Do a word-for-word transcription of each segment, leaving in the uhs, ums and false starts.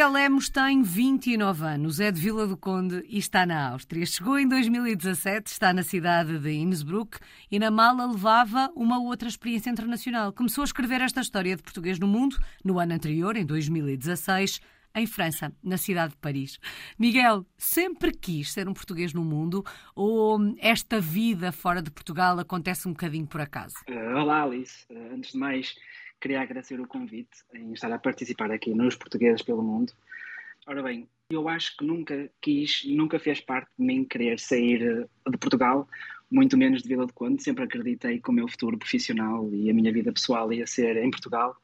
Miguel Lemos tem vinte e nove anos, é de Vila do Conde e está na Áustria. Chegou em dois mil e dezassete, está na cidade de Innsbruck e na mala levava uma outra experiência internacional. Começou a escrever esta história de português no mundo no ano anterior, em dois mil e dezasseis, em França, na cidade de Paris. Miguel, sempre quis ser um português no mundo ou esta vida fora de Portugal acontece um bocadinho por acaso? Uh, olá, Alice. Uh, antes de mais, queria agradecer o convite em estar a participar aqui nos Portugueses pelo Mundo. Ora bem, eu acho que nunca quis, nunca fez parte de mim querer sair de Portugal, muito menos de Vila do Conde. Sempre acreditei que o meu futuro profissional e a minha vida pessoal ia ser em Portugal.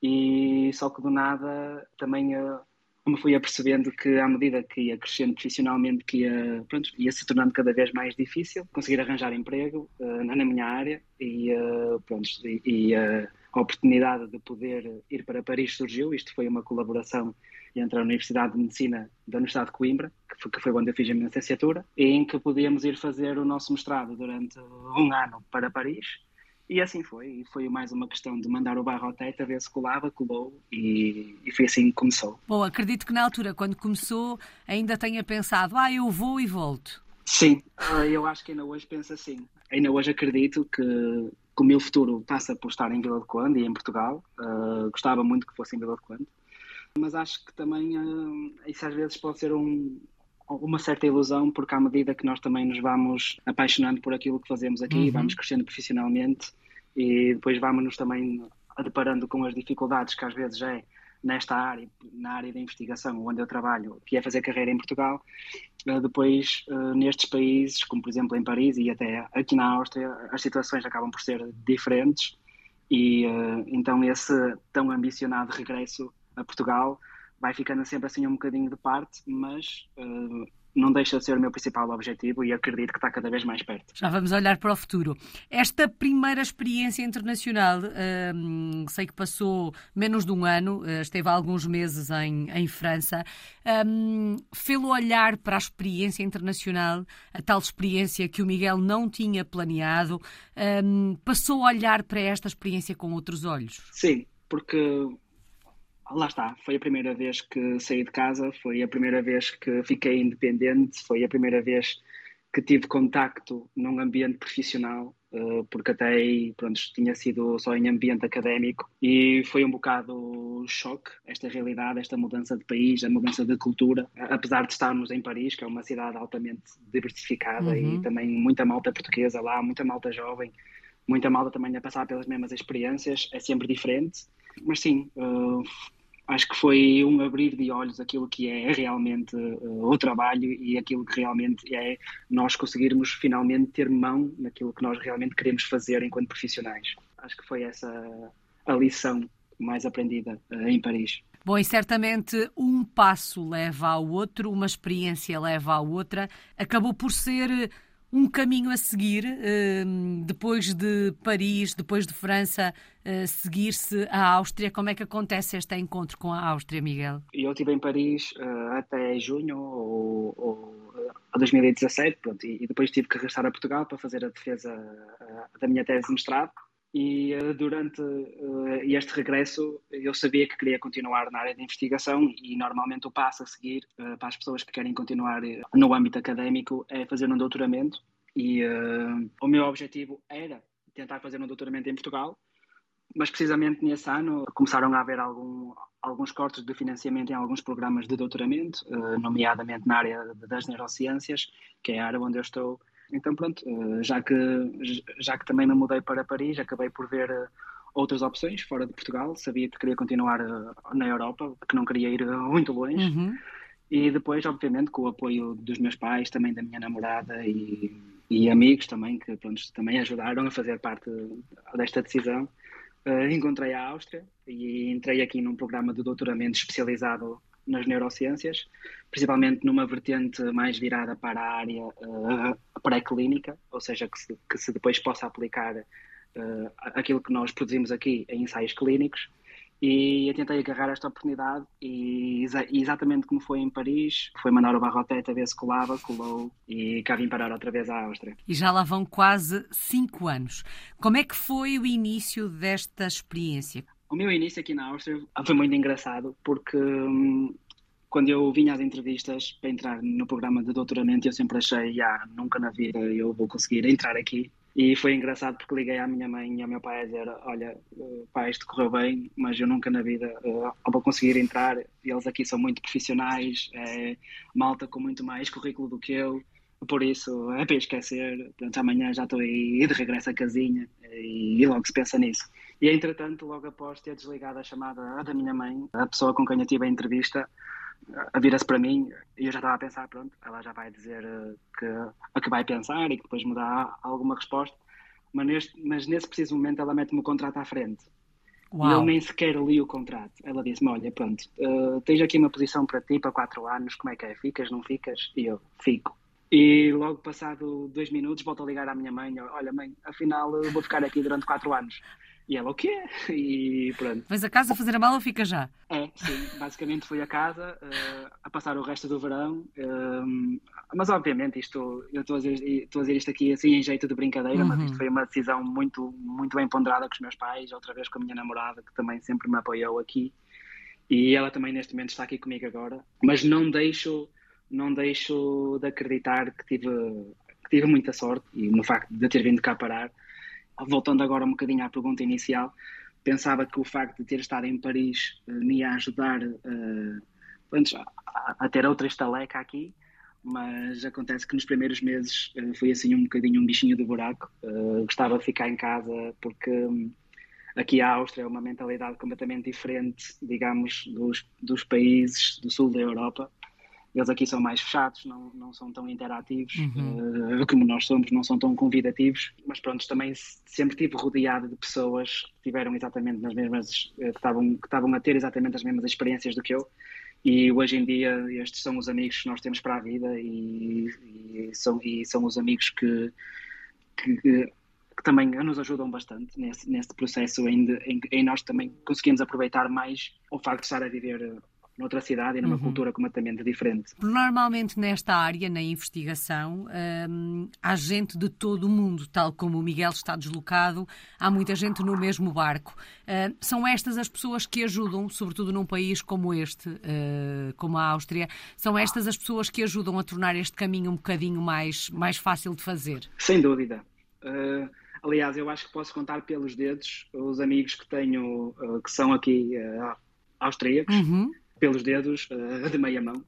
E só que do nada também eu me fui apercebendo que à medida que ia crescendo profissionalmente que ia, pronto, ia se tornando cada vez mais difícil conseguir arranjar emprego uh, na minha área e, uh, pronto, e, e uh, a oportunidade de poder ir para Paris surgiu. Isto foi uma colaboração entre a Universidade de Medicina da Universidade de Coimbra, que foi, que foi onde eu fiz a minha licenciatura, em que podíamos ir fazer o nosso mestrado durante um ano para Paris. E assim foi, e foi mais uma questão de mandar o barro ao teto, a ver se colava, colou, e, e foi assim que começou. Bom, acredito que na altura, quando começou, ainda tenha pensado, ah, eu vou e volto. Sim, eu acho que ainda hoje penso assim. Ainda hoje acredito que, que o meu futuro passa por estar em Vila do Conde e em Portugal. Uh, gostava muito que fosse em Vila do Conde. Mas acho que também uh, isso às vezes pode ser um... uma certa ilusão, porque à medida que nós também nos vamos apaixonando por aquilo que fazemos aqui, uhum. vamos crescendo profissionalmente e depois vamos-nos também deparando com as dificuldades que às vezes é nesta área, na área da investigação onde eu trabalho, que é fazer carreira em Portugal, depois nestes países, como por exemplo em Paris e até aqui na Áustria, as situações acabam por ser diferentes e então esse tão ambicionado regresso a Portugal vai ficando sempre assim um bocadinho de parte, mas uh, não deixa de ser o meu principal objetivo e acredito que está cada vez mais perto. Já vamos olhar para o futuro. Esta primeira experiência internacional, uh, sei que passou menos de um ano, uh, esteve há alguns meses em, em França, um, fê-lo olhar para a experiência internacional, a tal experiência que o Miguel não tinha planeado, um, passou a olhar para esta experiência com outros olhos? Sim, porque... lá está, foi a primeira vez que saí de casa, foi a primeira vez que fiquei independente, foi a primeira vez que tive contacto num ambiente profissional, porque até aí, pronto, tinha sido só em ambiente académico e foi um bocado choque esta realidade, esta mudança de país, a mudança de cultura, apesar de estarmos em Paris, que é uma cidade altamente diversificada uhum. e também muita malta portuguesa lá, muita malta jovem, muita malta também a passar pelas mesmas experiências, é sempre diferente, mas sim... Uh, acho que foi um abrir de olhos aquilo que é realmente uh, o trabalho e aquilo que realmente é nós conseguirmos finalmente ter mão naquilo que nós realmente queremos fazer enquanto profissionais. Acho que foi essa a lição mais aprendida uh, em Paris. Bom, e certamente um passo leva ao outro, uma experiência leva à outra. Acabou por ser um caminho a seguir, uh, depois de Paris, depois de França... Uh, seguir-se à Áustria. Como é que acontece este encontro com a Áustria, Miguel? Eu estive em Paris uh, até junho ou, ou, uh, dois mil e dezassete, pronto, e, e depois tive que regressar a Portugal para fazer a defesa uh, da minha tese de mestrado e uh, durante uh, este regresso eu sabia que queria continuar na área de investigação e normalmente o passo a seguir uh, para as pessoas que querem continuar no âmbito académico é fazer um doutoramento e uh, o meu objetivo era tentar fazer um doutoramento em Portugal. Mas precisamente nesse ano começaram a haver algum, alguns cortes de financiamento em alguns programas de doutoramento, nomeadamente na área das neurociências, que é a área onde eu estou. Então pronto, já que, já que também me mudei para Paris, acabei por ver outras opções fora de Portugal. Sabia que queria continuar na Europa, que não queria ir muito longe. Uhum. E depois, obviamente, com o apoio dos meus pais, também da minha namorada e, e amigos também, que pronto, também ajudaram a fazer parte desta decisão. Uh, encontrei a Áustria e entrei aqui num programa de doutoramento especializado nas neurociências, principalmente numa vertente mais virada para a área uh, pré-clínica, ou seja, que se, que se depois possa aplicar uh, aquilo que nós produzimos aqui em ensaios clínicos. E eu tentei agarrar esta oportunidade e exa- exatamente como foi em Paris, foi mandar o barro ao teto a ver se colava, colou e cá vim parar outra vez à Áustria. E já lá vão quase cinco anos. Como é que foi o início desta experiência? O meu início aqui na Áustria foi muito engraçado porque hum, Quando eu vinha às entrevistas para entrar no programa de doutoramento, eu sempre achei, ah, nunca na vida eu vou conseguir entrar aqui. E foi engraçado porque liguei à minha mãe e ao meu pai a dizer, olha, pai, isto correu bem, mas eu nunca na vida uh, vou conseguir entrar. Eles aqui são muito profissionais, é, malta com muito mais currículo do que eu, por isso é para esquecer. Portanto, amanhã já estou aí de regresso à casinha e, e logo se pensa nisso. E, entretanto, logo após ter desligado a chamada da minha mãe, a pessoa com quem eu tive a entrevista, a vira-se para mim e eu já estava a pensar, pronto, ela já vai dizer que, a que vai pensar e que depois me dá alguma resposta, mas, neste, mas nesse preciso momento ela mete-me o contrato à frente. Uau. Eu nem sequer li o contrato. Ela disse-me, olha, pronto, uh, tens aqui uma posição para ti para quatro anos, como é que é? Ficas, não ficas? E eu, fico. E logo passado dois minutos volto a ligar à minha mãe, olha mãe, afinal eu vou ficar aqui durante quatro anos. E ela, o quê? E pronto. Vais a casa fazer a mala ou fica já? É, sim. Basicamente fui a casa uh, a passar o resto do verão. Uh, mas, obviamente, isto, eu estou a, a dizer isto aqui assim em jeito de brincadeira, uhum. mas isto foi uma decisão muito, muito bem ponderada com os meus pais, outra vez com a minha namorada, que também sempre me apoiou aqui. E ela também, neste momento, está aqui comigo agora. Mas não deixo, não deixo de acreditar que tive, que tive muita sorte e no facto de ter vindo cá parar. Voltando agora um bocadinho à pergunta inicial, pensava que o facto de ter estado em Paris uh, me ia ajudar uh, antes, a, a ter outra estaleca aqui, mas acontece que nos primeiros meses uh, foi assim um bocadinho um bichinho de buraco. Uh, gostava de ficar em casa porque um, aqui a Áustria é uma mentalidade completamente diferente, digamos, dos, dos países do sul da Europa. Eles aqui são mais fechados, não, não são tão interativos, uhum. uh, como nós somos, não são tão convidativos. Mas pronto, também sempre estive rodeado de pessoas que tiveram exatamente nas mesmas, que estavam, que estavam a ter exatamente as mesmas experiências do que eu. E hoje em dia estes são os amigos que nós temos para a vida e, e, são, e são os amigos que, que, que também nos ajudam bastante nesse, nesse processo em, em, em nós também conseguimos aproveitar mais o facto de estar a viver noutra cidade e numa uhum. cultura completamente diferente. Normalmente nesta área, na investigação, hum, há gente de todo o mundo, tal como o Miguel está deslocado, há muita gente no mesmo barco. Hum, são estas as pessoas que ajudam, sobretudo num país como este, hum, como a Áustria, são estas as pessoas que ajudam a tornar este caminho um bocadinho mais, mais fácil de fazer? Sem dúvida. Uh... Aliás, eu acho que posso contar pelos dedos os amigos que tenho, uh, que são aqui uh, austríacos, uhum. pelos dedos, uh, de meia mão,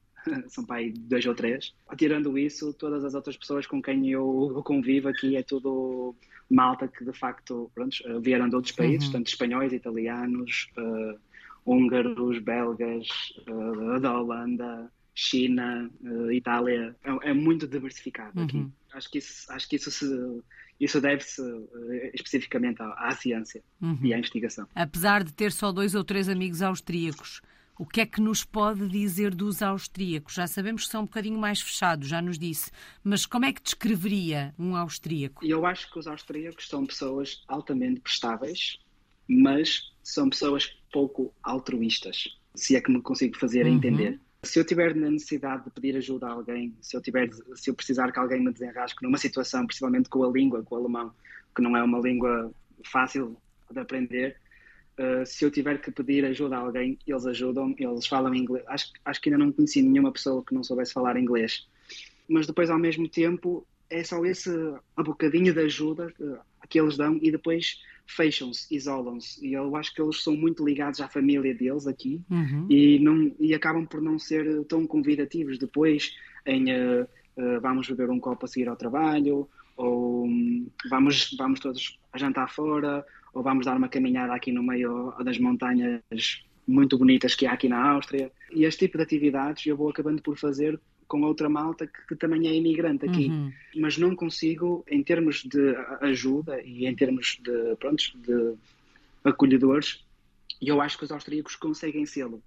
são para aí dois ou três. Tirando isso, todas as outras pessoas com quem eu convivo aqui é tudo malta que de facto pronto, vieram de outros países, uhum. tanto espanhóis, italianos, uh, húngaros, belgas, uh, da Holanda, China, uh, Itália. É, é muito diversificado uhum. aqui. Acho que isso, acho que isso se... Isso deve-se uh, especificamente à, à ciência uhum. e à investigação. Apesar de ter só dois ou três amigos austríacos, o que é que nos pode dizer dos austríacos? Já sabemos que são um bocadinho mais fechados, já nos disse, mas como é que descreveria um austríaco? Eu acho que os austríacos são pessoas altamente prestáveis, mas são pessoas pouco altruístas, se é que me consigo fazer uhum. entender. Se eu tiver na necessidade de pedir ajuda a alguém, se eu, tiver, se eu precisar que alguém me desenrasque numa situação, principalmente com a língua, com o alemão, que não é uma língua fácil de aprender, uh, se eu tiver que pedir ajuda a alguém, eles ajudam, eles falam inglês. Acho, acho que ainda não conheci nenhuma pessoa que não soubesse falar inglês. Mas depois, ao mesmo tempo, é só esse a bocadinho de ajuda que eles dão e depois fecham-se, isolam-se. E eu acho que eles são muito ligados à família deles aqui uhum. e, não, e acabam por não ser tão convidativos depois em uh, uh, vamos beber um copo a seguir ao trabalho, ou um, vamos, vamos todos a jantar fora, ou vamos dar uma caminhada aqui no meio das montanhas muito bonitas que há aqui na Áustria. E este tipo de atividades eu vou acabando por fazer com outra malta que, que também é imigrante aqui, uhum. mas não consigo, em termos de ajuda e em termos de, pronto, de acolhedores, eu acho que os austríacos conseguem sê-lo,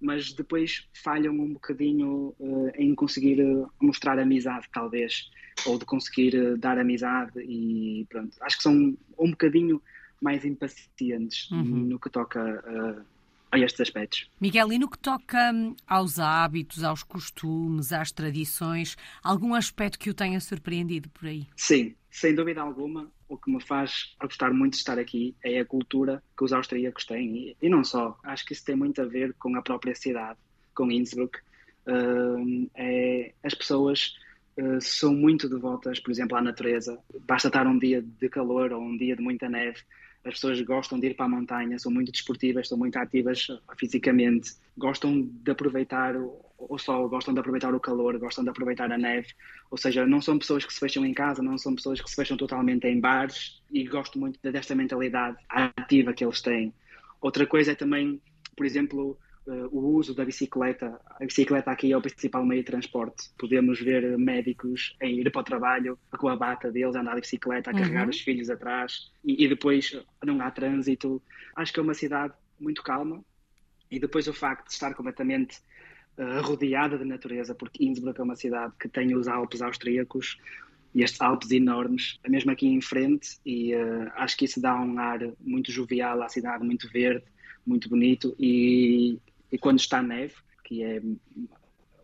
mas depois falham um bocadinho uh, em conseguir mostrar amizade, talvez, ou de conseguir uh, dar amizade e pronto. Acho que são um, um bocadinho mais impacientes uhum. no que toca a... Uh, a estes aspectos. Miguel, e no que toca aos hábitos, aos costumes, às tradições, algum aspecto que o tenha surpreendido por aí? Sim, sem dúvida alguma, o que me faz gostar muito de estar aqui é a cultura que os austríacos têm, e não só. Acho que isso tem muito a ver com a própria cidade, com Innsbruck. uh, é, as pessoas uh, são muito devotas, por exemplo, à natureza. Basta estar um dia de calor ou um dia de muita neve, as pessoas gostam de ir para a montanha, são muito desportivas, são muito ativas fisicamente, gostam de aproveitar o, o sol, gostam de aproveitar o calor, gostam de aproveitar a neve, ou seja, não são pessoas que se fecham em casa, não são pessoas que se fecham totalmente em bares, e gosto muito desta mentalidade ativa que eles têm. Outra coisa é também, por exemplo, o uso da bicicleta. A bicicleta aqui é o principal meio de transporte. Podemos ver médicos a ir para o trabalho com a bata deles, a andar de bicicleta, a carregar uhum. os filhos atrás, e, e depois não há trânsito. Acho que é uma cidade muito calma, e depois o facto de estar completamente uh, rodeada de natureza, porque Innsbruck é uma cidade que tem os Alpes austríacos, e estes Alpes enormes, mesmo aqui em frente, e uh, acho que isso dá um ar muito jovial à cidade, muito verde, muito bonito, e, e quando está neve, que é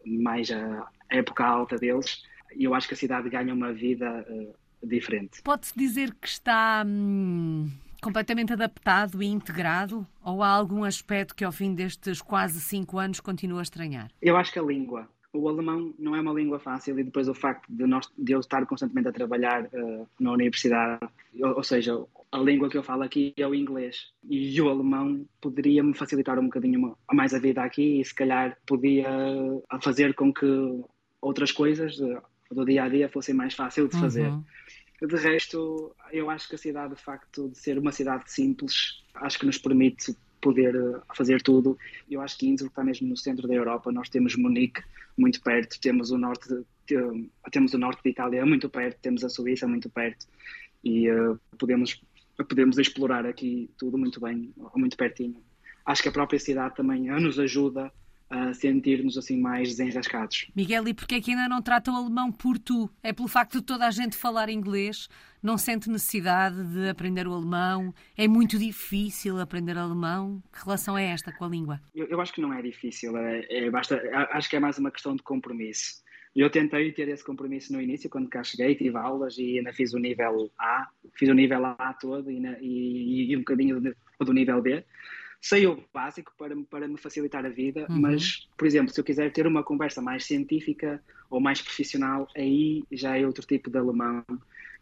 mais a época alta deles, eu acho que a cidade ganha uma vida uh, diferente. Pode-se dizer que está hum, completamente adaptado e integrado, ou há algum aspecto que ao fim destes quase cinco anos continua a estranhar? Eu acho que a língua. O alemão não é uma língua fácil, e depois o facto de, nós, de eu estar constantemente a trabalhar uh, na universidade, ou, ou seja, a língua que eu falo aqui é o inglês, e o alemão poderia-me facilitar um bocadinho mais a vida aqui, e se calhar podia fazer com que outras coisas uh, do dia a dia fossem mais fáceis de fazer. Uhum. De resto, eu acho que a cidade, de facto, de ser uma cidade simples, acho que nos permite poder fazer tudo. Eu acho que Innsbruck está mesmo no centro da Europa. Nós temos Munique muito perto, temos o norte de, temos o norte de Itália muito perto, temos a Suíça muito perto, e uh, podemos, podemos explorar aqui tudo muito bem, muito pertinho. Acho que a própria cidade também nos ajuda a sentir-nos assim mais desenrascados. Miguel, e porquê é que ainda não trata o alemão por tu? É pelo facto de toda a gente falar inglês? Não sente necessidade de aprender o alemão? É muito difícil aprender alemão? Que relação é esta com a língua? Eu, eu acho que não é difícil. É, é, basta, acho que é mais uma questão de compromisso. Eu tentei ter esse compromisso no início, quando cá cheguei, tive aulas e ainda fiz o nível A. Fiz o nível A todo e, e, e um bocadinho do, do nível B. Sei o básico para, para me facilitar a vida, uhum. mas, por exemplo, se eu quiser ter uma conversa mais científica ou mais profissional, aí já é outro tipo de alemão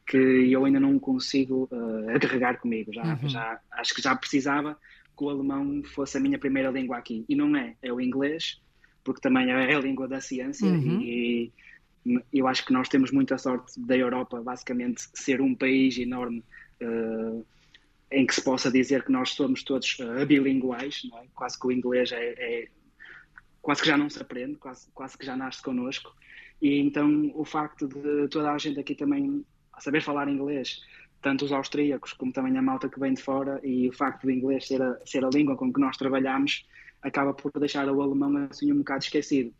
que eu ainda não consigo uh, carregar comigo. Já, uhum. já, acho que já precisava que o alemão fosse a minha primeira língua aqui. E não é, é o inglês, porque também é a língua da ciência. Uhum. E, e eu acho que nós temos muita sorte da Europa, basicamente, ser um país enorme uh, em que se possa dizer que nós somos todos uh, bilinguais, não é? Quase que o inglês é, é quase que já não se aprende, quase, quase que já nasce connosco. E então o facto de toda a gente aqui também saber falar inglês, tanto os austríacos como também a malta que vem de fora, e o facto do inglês ser a, ser a língua com que nós trabalhamos, acaba por deixar o alemão assim um bocado esquecido.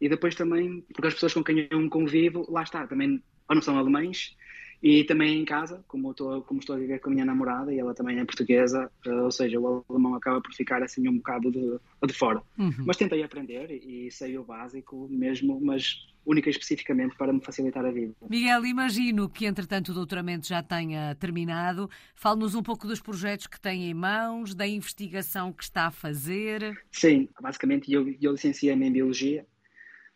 E depois também, porque as pessoas com quem eu convivo, lá está, também ou não são alemães, e também em casa, como, eu estou, como estou a viver com a minha namorada, e ela também é portuguesa, ou seja, o alemão acaba por ficar assim um bocado de, de fora. Uhum. Mas tentei aprender e sei o básico mesmo, mas única e especificamente para me facilitar a vida. Miguel, imagino que entretanto o doutoramento já tenha terminado. Fale-nos um pouco dos projetos que tem em mãos, da investigação que está a fazer. Sim, basicamente eu, eu licenciei-me em Biologia,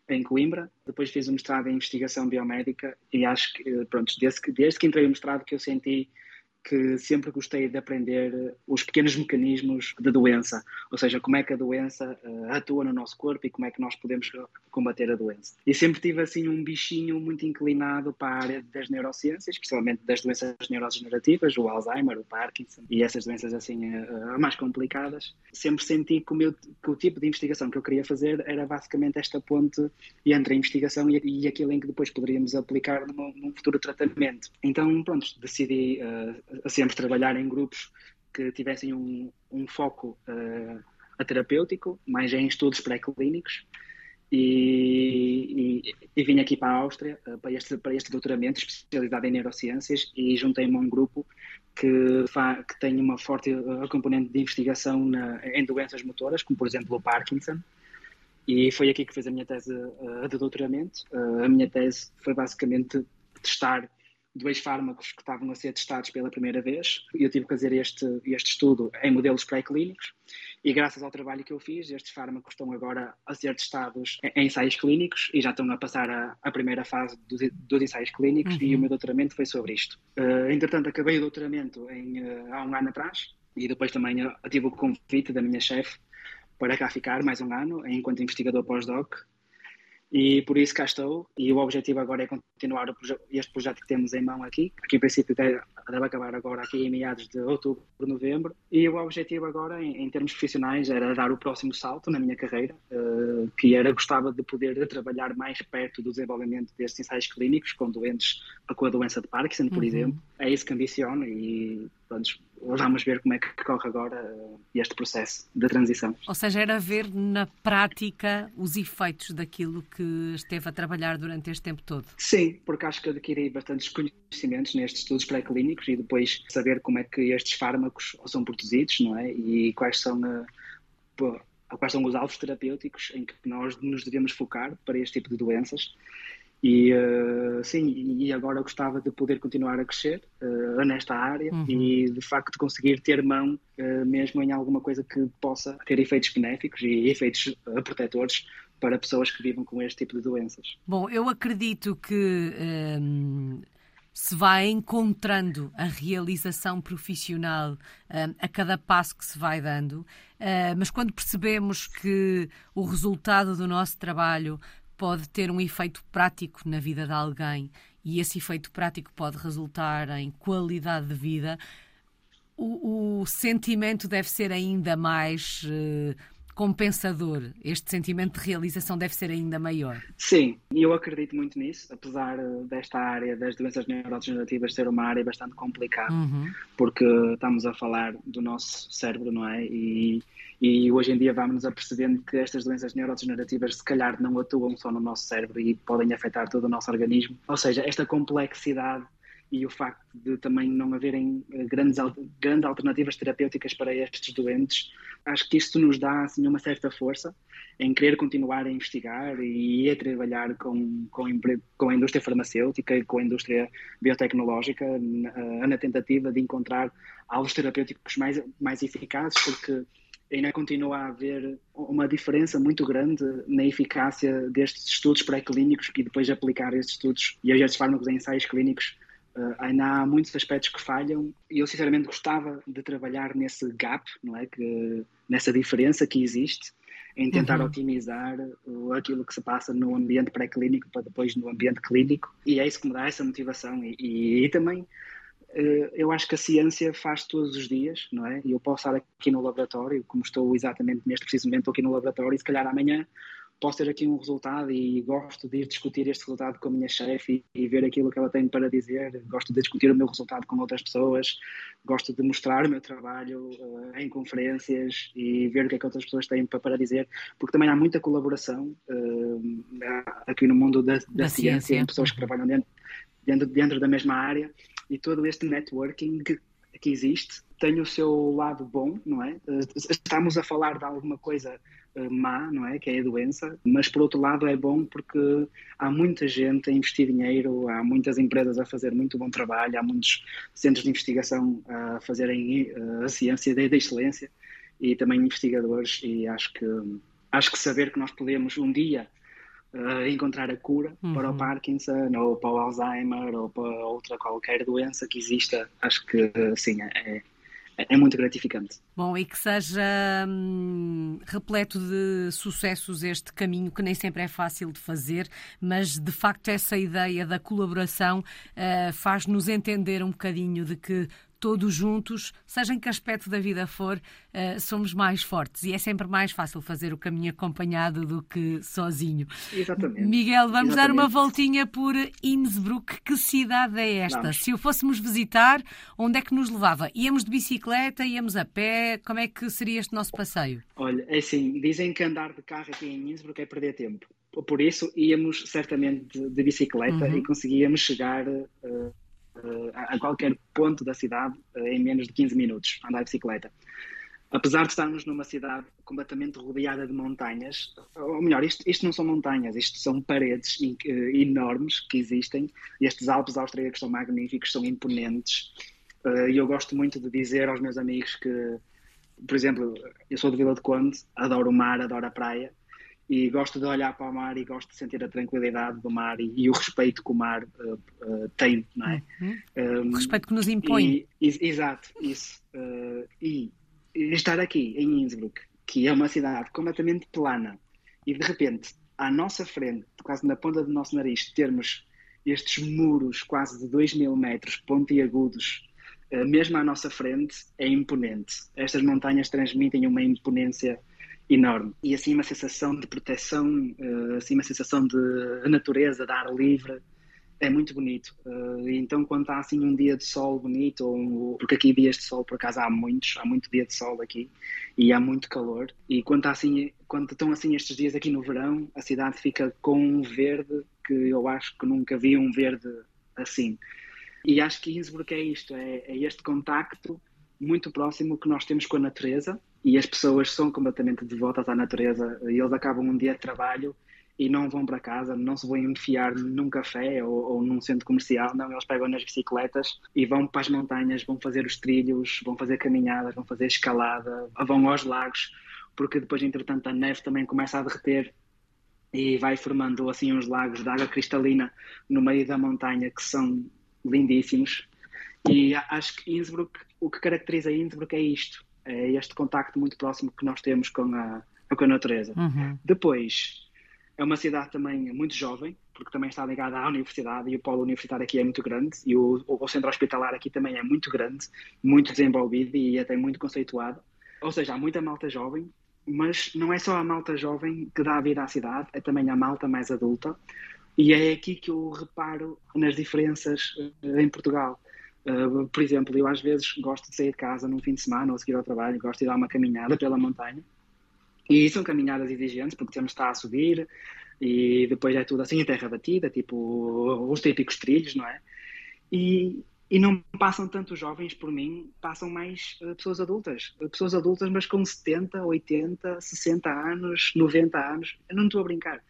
em Coimbra, depois fiz um mestrado em Investigação Biomédica, e acho que, pronto, desde que, desde que entrei no mestrado que eu senti que sempre gostei de aprender os pequenos mecanismos de doença, ou seja, como é que a doença uh, atua no nosso corpo e como é que nós podemos combater a doença. E sempre tive assim um bichinho muito inclinado para a área das neurociências, principalmente das doenças neurodegenerativas, o Alzheimer, o Parkinson e essas doenças assim uh, mais complicadas. Sempre senti que o, meu, que o tipo de investigação que eu queria fazer era basicamente esta ponte entre a investigação e, e aquilo em que depois poderíamos aplicar num, num futuro tratamento. Então, pronto, decidi Uh, a sempre trabalhar em grupos que tivessem um, um foco uh, terapêutico, mais em estudos pré-clínicos, e, e, e vim aqui para a Áustria uh, para, este, para este doutoramento especializado em neurociências, e juntei-me a um grupo que, fa, que tem uma forte uh, componente de investigação na, em doenças motoras, como por exemplo o Parkinson, e foi aqui que fiz a minha tese uh, de doutoramento. Uh, a minha tese foi basicamente testar dois fármacos que estavam a ser testados pela primeira vez. Eu tive que fazer este, este estudo em modelos pré-clínicos, E graças ao trabalho que eu fiz, estes fármacos estão agora a ser testados em ensaios clínicos e já estão a passar a, a primeira fase dos, dos ensaios clínicos. Uhum. E o meu doutoramento foi sobre isto. Uh, entretanto, acabei o doutoramento em, uh, há um ano atrás e depois também uh, tive o convite da minha chefe para cá ficar mais um ano enquanto investigador pós-doc. E por isso cá estou, e o objetivo agora é continuar o proje- este projeto que temos em mão aqui, que em princípio deve, deve acabar agora aqui em meados de outubro, novembro, e o objetivo agora em, em termos profissionais era dar o próximo salto na minha carreira, uh, que era, gostava de poder trabalhar mais perto do desenvolvimento destes ensaios clínicos com doentes com a doença de Parkinson, por uhum. exemplo. É isso que ambiciono e pronto, vamos ver como é que corre agora este processo de transição. Ou seja, era ver na prática os efeitos daquilo que esteve a trabalhar durante este tempo todo. Sim, porque acho que adquiri bastantes conhecimentos nestes estudos pré-clínicos e depois saber como é que estes fármacos são produzidos, não é? E quais são, quais são os alvos terapêuticos em que nós nos devemos focar para este tipo de doenças. E uh, sim, e agora gostava de poder continuar a crescer uh, nesta área uhum. e de facto conseguir ter mão uh, mesmo em alguma coisa que possa ter efeitos benéficos e efeitos uh, protetores para pessoas que vivem com este tipo de doenças. Bom, eu acredito que um, se vai encontrando a realização profissional um, a cada passo que se vai dando, uh, mas quando percebemos que o resultado do nosso trabalho pode ter um efeito prático na vida de alguém e esse efeito prático pode resultar em qualidade de vida, o, o sentimento deve ser ainda mais uh, compensador, este sentimento de realização deve ser ainda maior. Sim, e eu acredito muito nisso, apesar desta área das doenças neurodegenerativas ser uma área bastante complicada, uhum. porque estamos a falar do nosso cérebro, não é? E... E hoje em dia vamos-nos apercebendo que estas doenças neurodegenerativas se calhar não atuam só no nosso cérebro e podem afetar todo o nosso organismo. Ou seja, esta complexidade e o facto de também não haverem grandes, grandes alternativas terapêuticas para estes doentes, acho que isto nos dá assim, uma certa força em querer continuar a investigar e a trabalhar com, com, com a indústria farmacêutica e com a indústria biotecnológica na, na tentativa de encontrar alvos terapêuticos mais, mais eficazes, porque ainda continua a haver uma diferença muito grande na eficácia destes estudos pré-clínicos e depois de aplicar estes estudos e estes fármacos em ensaios clínicos. Uh, ainda há muitos aspectos que falham e eu sinceramente gostava de trabalhar nesse gap, não é? Que, nessa diferença que existe em tentar uhum. otimizar aquilo que se passa no ambiente pré-clínico para depois no ambiente clínico, e é isso que me dá essa motivação e, e, e também... Eu acho que a ciência faz todos os dias, não é? E eu posso estar aqui no laboratório, como estou exatamente neste preciso momento aqui no laboratório, e se calhar amanhã posso ter aqui um resultado e gosto de ir discutir este resultado com a minha chefe e, e ver aquilo que ela tem para dizer. Gosto de discutir o meu resultado com outras pessoas, gosto de mostrar o meu trabalho uh, em conferências e ver o que é que outras pessoas têm para, para dizer, porque também há muita colaboração uh, aqui no mundo da, da, da ciência, ciência, em pessoas que trabalham dentro, dentro, dentro da mesma área. E todo este networking que, que existe tem o seu lado bom, não é? Estamos a falar de alguma coisa má, não é? Que é a doença, mas por outro lado é bom porque há muita gente a investir dinheiro, há muitas empresas a fazer muito bom trabalho, há muitos centros de investigação a fazerem a ciência da excelência e também investigadores, e acho que, acho que saber que nós podemos um dia Uh, encontrar a cura uhum. para o Parkinson ou para o Alzheimer ou para outra qualquer doença que exista, acho que sim, é, é, é muito gratificante. Bom, e que seja hum, repleto de sucessos este caminho, que nem sempre é fácil de fazer, mas de facto essa ideia da colaboração uh, faz-nos entender um bocadinho de que todos juntos, seja em que aspecto da vida for, uh, somos mais fortes. E é sempre mais fácil fazer o caminho acompanhado do que sozinho. Exatamente. Miguel, vamos Exatamente. dar uma voltinha por Innsbruck. Que cidade é esta? Vamos. Se o fôssemos visitar, onde é que nos levava? Íamos de bicicleta, íamos a pé? Como é que seria este nosso passeio? Olha, é assim, dizem que andar de carro aqui em Innsbruck é perder tempo. Por isso, íamos certamente de, de bicicleta uhum. e conseguíamos chegar... Uh, a qualquer ponto da cidade em menos de quinze minutos, andar de bicicleta. Apesar de estarmos numa cidade completamente rodeada de montanhas, ou melhor, isto, isto não são montanhas, isto são paredes in, uh, enormes que existem, e estes Alpes austríacos são magníficos, são imponentes, e uh, eu gosto muito de dizer aos meus amigos que por exemplo, eu sou de Vila do Conde, adoro o mar, adoro a praia, e gosto de olhar para o mar e gosto de sentir a tranquilidade do mar e, e o respeito que o mar uh, uh, tem, não é? Uhum. Um, o respeito que nos impõe. E, e, exato, isso. Uh, e, e estar aqui, em Innsbruck, que é uma cidade completamente plana, e de repente, à nossa frente, quase na ponta do nosso nariz, termos estes muros quase de dois mil metros, pontiagudos, mesmo à nossa frente, é imponente. Estas montanhas transmitem uma imponência enorme. E assim uma sensação de proteção, assim uma sensação de natureza, de ar livre, é muito bonito. Então quando está assim um dia de sol bonito, ou, porque aqui dias de sol por acaso há muitos, há muito dia de sol aqui e há muito calor, e quando, está assim, quando estão assim estes dias aqui no verão, a cidade fica com um verde que eu acho que nunca vi um verde assim. E acho que Innsbruck é isto, é, é este contacto muito próximo que nós temos com a natureza, e as pessoas são completamente devotas à natureza, e eles acabam um dia de trabalho e não vão para casa, não se vão enfiar num café ou, ou num centro comercial, não, eles pegam nas bicicletas e vão para as montanhas, vão fazer os trilhos, vão fazer caminhadas, vão fazer escalada, vão aos lagos, porque depois, entretanto, a neve também começa a derreter e vai formando assim uns lagos de água cristalina no meio da montanha que são lindíssimos. E acho que Innsbruck, o que caracteriza Innsbruck é isto, é este contacto muito próximo que nós temos com a, com a natureza. Uhum. Depois... é uma cidade também muito jovem, porque também está ligada à universidade, e o polo universitário aqui é muito grande, e o, o centro hospitalar aqui também é muito grande, muito desenvolvido e até muito conceituado. Ou seja, há muita malta jovem, mas não é só a malta jovem que dá a vida à cidade, é também a malta mais adulta. E é aqui que eu reparo nas diferenças em Portugal. Por exemplo, eu às vezes gosto de sair de casa num fim de semana ou a seguir ao trabalho, gosto de dar uma caminhada pela montanha. E são caminhadas exigentes, porque temos de estar a subir, e depois é tudo assim, a terra batida, tipo os típicos trilhos, não é? E, e não passam tanto jovens por mim, passam mais uh, pessoas adultas. Pessoas adultas, mas com setenta, oitenta, sessenta anos, noventa anos, eu não estou a brincar.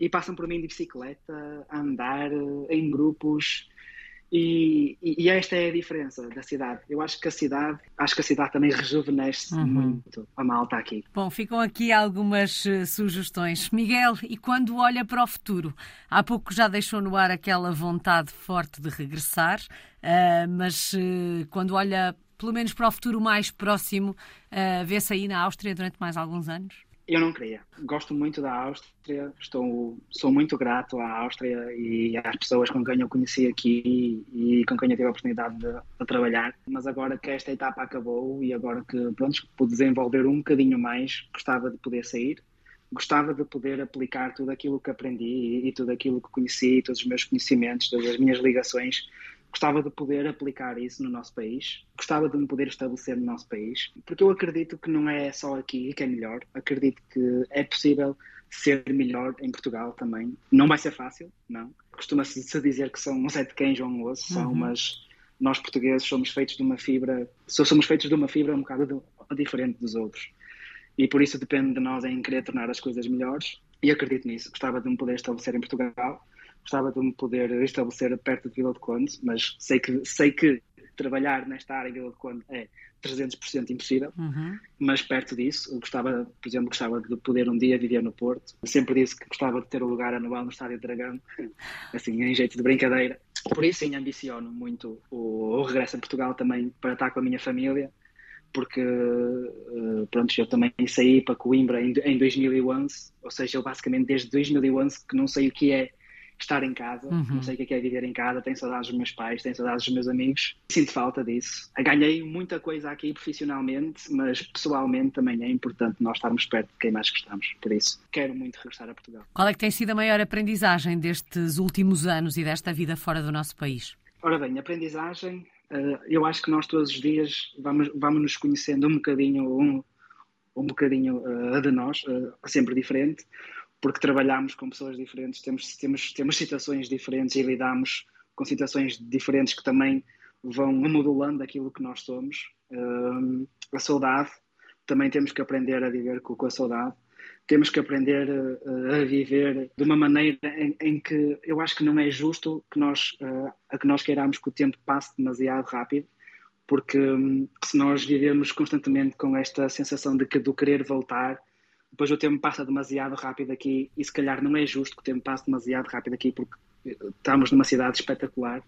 E passam por mim de bicicleta, a andar, em grupos... E, e, e esta é a diferença da cidade. Eu acho que a cidade, acho que a cidade também rejuvenesce uhum. muito a malta aqui. Bom, ficam aqui algumas uh, sugestões. Miguel, e quando olha para o futuro? Há pouco já deixou no ar aquela vontade forte de regressar, uh, mas uh, quando olha pelo menos para o futuro mais próximo, uh, vê-se aí na Áustria durante mais alguns anos? Eu não queria. Gosto muito da Áustria, estou, sou muito grato à Áustria e às pessoas com quem eu conheci aqui e com quem eu tive a oportunidade de, de trabalhar, mas agora que esta etapa acabou e agora que, pronto, pude desenvolver um bocadinho mais, gostava de poder sair, gostava de poder aplicar tudo aquilo que aprendi e, e tudo aquilo que conheci, todos os meus conhecimentos, todas as minhas ligações. Gostava de poder aplicar isso no nosso país, gostava de me poder estabelecer no nosso país, porque eu acredito que não é só aqui que é melhor, acredito que é possível ser melhor em Portugal também. Não vai ser fácil, não. Costuma-se dizer que são um sete cães ou um osso, uhum. são, mas nós portugueses somos feitos de uma fibra, somos feitos de uma fibra um bocado diferente dos outros. E por isso depende de nós em querer tornar as coisas melhores, e acredito nisso. Gostava de me poder estabelecer em Portugal, gostava de me poder estabelecer perto de Vila do Conde, mas sei que, sei que trabalhar nesta área em Vila do Conde é trezentos por cento impossível, uhum. mas perto disso, gostava, por exemplo, gostava de poder um dia viver no Porto. Sempre disse que gostava de ter um lugar anual no Estádio Dragão, assim, em jeito de brincadeira. Por isso, sim, ambiciono muito o, o regresso a Portugal também para estar com a minha família, porque, pronto, eu também saí para Coimbra em, em dois mil e onze, ou seja, eu basicamente desde dois mil e onze que não sei o que é estar em casa, uhum. não sei o que é viver em casa, tenho saudades dos meus pais, tenho saudades dos meus amigos, sinto falta disso. Ganhei muita coisa aqui profissionalmente, mas pessoalmente também é importante nós estarmos perto de quem mais gostamos, por isso quero muito regressar a Portugal. Qual é que tem sido a maior aprendizagem destes últimos anos e desta vida fora do nosso país? Ora bem, aprendizagem, eu acho que nós todos os dias vamos, vamos nos conhecendo um bocadinho, um, um bocadinho de nós, sempre diferente, porque trabalhamos com pessoas diferentes, temos, temos, temos situações diferentes e lidamos com situações diferentes que também vão modulando aquilo que nós somos. Uh, a saudade, também temos que aprender a viver com, com a saudade, temos que aprender uh, a viver de uma maneira em, em que eu acho que não é justo que nós, uh, a que nós queiramos que o tempo passe demasiado rápido, porque hum, se nós vivemos constantemente com esta sensação de que do querer voltar, depois o tempo passa demasiado rápido aqui, e se calhar não é justo que o tempo passe demasiado rápido aqui, porque estamos numa cidade espetacular,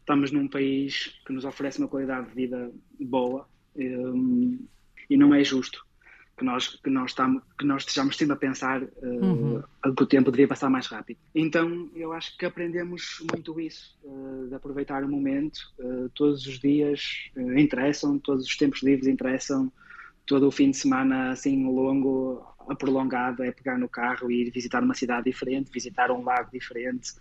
estamos num país que nos oferece uma qualidade de vida boa, hum, e não é justo que nós, que nós, estamos, que nós estejamos sempre a pensar uh, uhum. que o tempo devia passar mais rápido. Então eu acho que aprendemos muito isso, uh, de aproveitar o momento, uh, todos os dias uh, interessam, todos os tempos livres interessam, todo o fim de semana assim longo, a prolongado, é pegar no carro e ir visitar uma cidade diferente, visitar um lago diferente,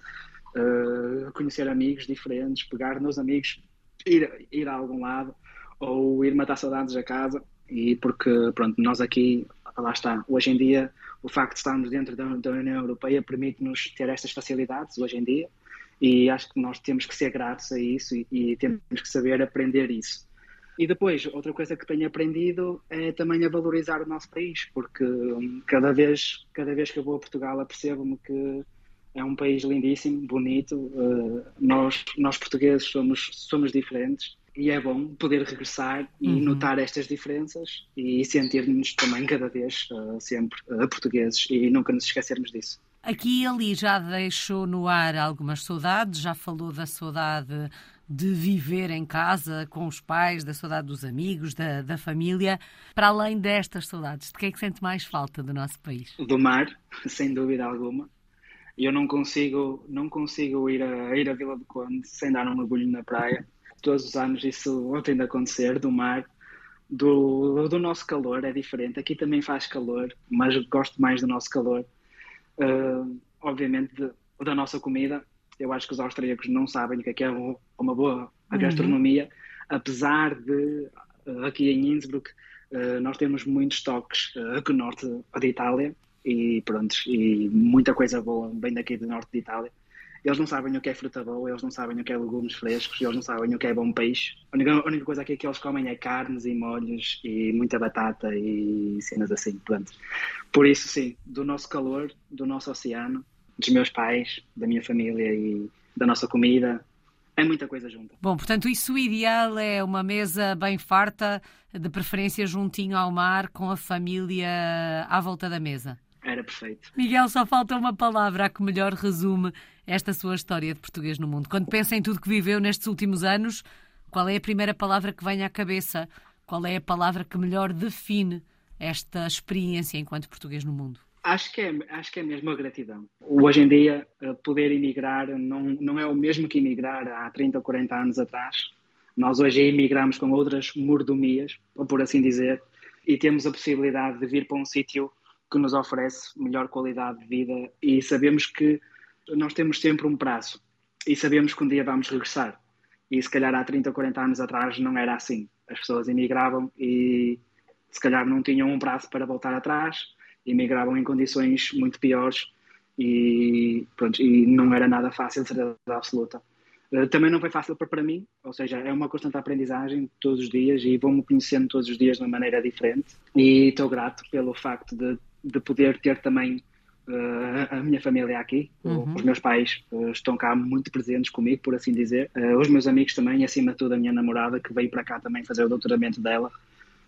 uh, conhecer amigos diferentes, pegar nos amigos, ir, ir a algum lado ou ir matar saudades a casa. E porque, pronto, nós aqui, lá está, hoje em dia, o facto de estarmos dentro da, da União Europeia permite-nos ter estas facilidades hoje em dia, e acho que nós temos que ser gratos a isso e, e temos que saber aprender isso. E depois, outra coisa que tenho aprendido é também a valorizar o nosso país, porque cada vez, cada vez que eu vou a Portugal apercebo-me que é um país lindíssimo, bonito, uh, nós, nós portugueses somos, somos diferentes. E é bom poder regressar e uhum. notar estas diferenças e sentir-nos também cada vez uh, sempre uh, portugueses e nunca nos esquecermos disso. Aqui e ali já deixou no ar algumas saudades, já falou da saudade de viver em casa com os pais, da saudade dos amigos, da, da família. Para além destas saudades, de que é que sente mais falta do nosso país? Do mar, sem dúvida alguma. Eu não consigo, não consigo ir, a, ir a Vila do Conde sem dar um mergulho na praia. Todos os anos isso tem de acontecer, do mar, do, do nosso calor, é diferente. Aqui também faz calor, mas gosto mais do nosso calor. Uh, obviamente de, da nossa comida, eu acho que os austríacos não sabem o que é, que é uma boa a gastronomia, uhum. apesar de aqui em Innsbruck uh, nós temos muitos toques uh, aqui no norte da Itália e, pronto, e muita coisa boa bem daqui do norte de Itália. Eles não sabem o que é fruta boa, eles não sabem o que é legumes frescos, eles não sabem o que é bom peixe. A única, a única coisa aqui que eles comem é carnes e molhos e muita batata e cenas assim, pronto. Por isso, sim, do nosso calor, do nosso oceano, dos meus pais, da minha família e da nossa comida, é muita coisa junta. Bom, portanto, isso o ideal é uma mesa bem farta, de preferência juntinho ao mar, com a família à volta da mesa. Era perfeito. Miguel, só falta uma palavra a que melhor resume esta sua história de português no mundo. Quando pensa em tudo que viveu nestes últimos anos, qual é a primeira palavra que vem à cabeça? Qual é a palavra que melhor define esta experiência enquanto português no mundo? Acho que é, acho que é mesmo a gratidão. Hoje em dia, poder emigrar não, não é o mesmo que emigrar há trinta ou quarenta anos atrás. Nós hoje emigramos com outras mordomias, por assim dizer, e temos a possibilidade de vir para um sítio que nos oferece melhor qualidade de vida, e sabemos que nós temos sempre um prazo e sabemos que um dia vamos regressar, e se calhar há trinta ou quarenta anos atrás não era assim. As pessoas emigravam e se calhar não tinham um prazo para voltar atrás, emigravam em condições muito piores e, pronto, e não era nada fácil, de certeza absoluta. Também não foi fácil para mim, ou seja, é uma constante aprendizagem todos os dias e vou-me conhecendo todos os dias de uma maneira diferente, e estou grato pelo facto de de poder ter também uh, a minha família aqui. Uhum. Os meus pais uh, estão cá muito presentes comigo, por assim dizer. Uh, os meus amigos também, e acima de tudo a minha namorada, que veio para cá também fazer o doutoramento dela.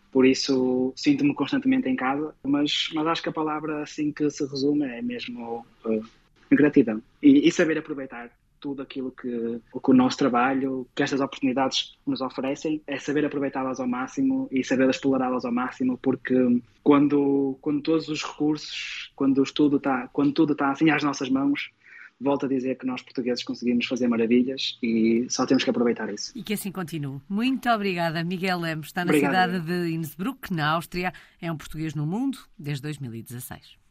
Por isso sinto-me constantemente em casa, mas, mas acho que a palavra assim que se resume é mesmo uh, gratidão. E, e saber aproveitar tudo aquilo que, que o nosso trabalho, que estas oportunidades nos oferecem, é saber aproveitá-las ao máximo e saber explorá-las ao máximo, porque quando, quando todos os recursos, quando tudo está tá assim às nossas mãos, volto a dizer que nós portugueses conseguimos fazer maravilhas e só temos que aproveitar isso. E que assim continue. Muito obrigada, Miguel Lemos. Está na Obrigado. Cidade de Innsbruck, na Áustria. É um português no mundo desde dois mil e dezasseis.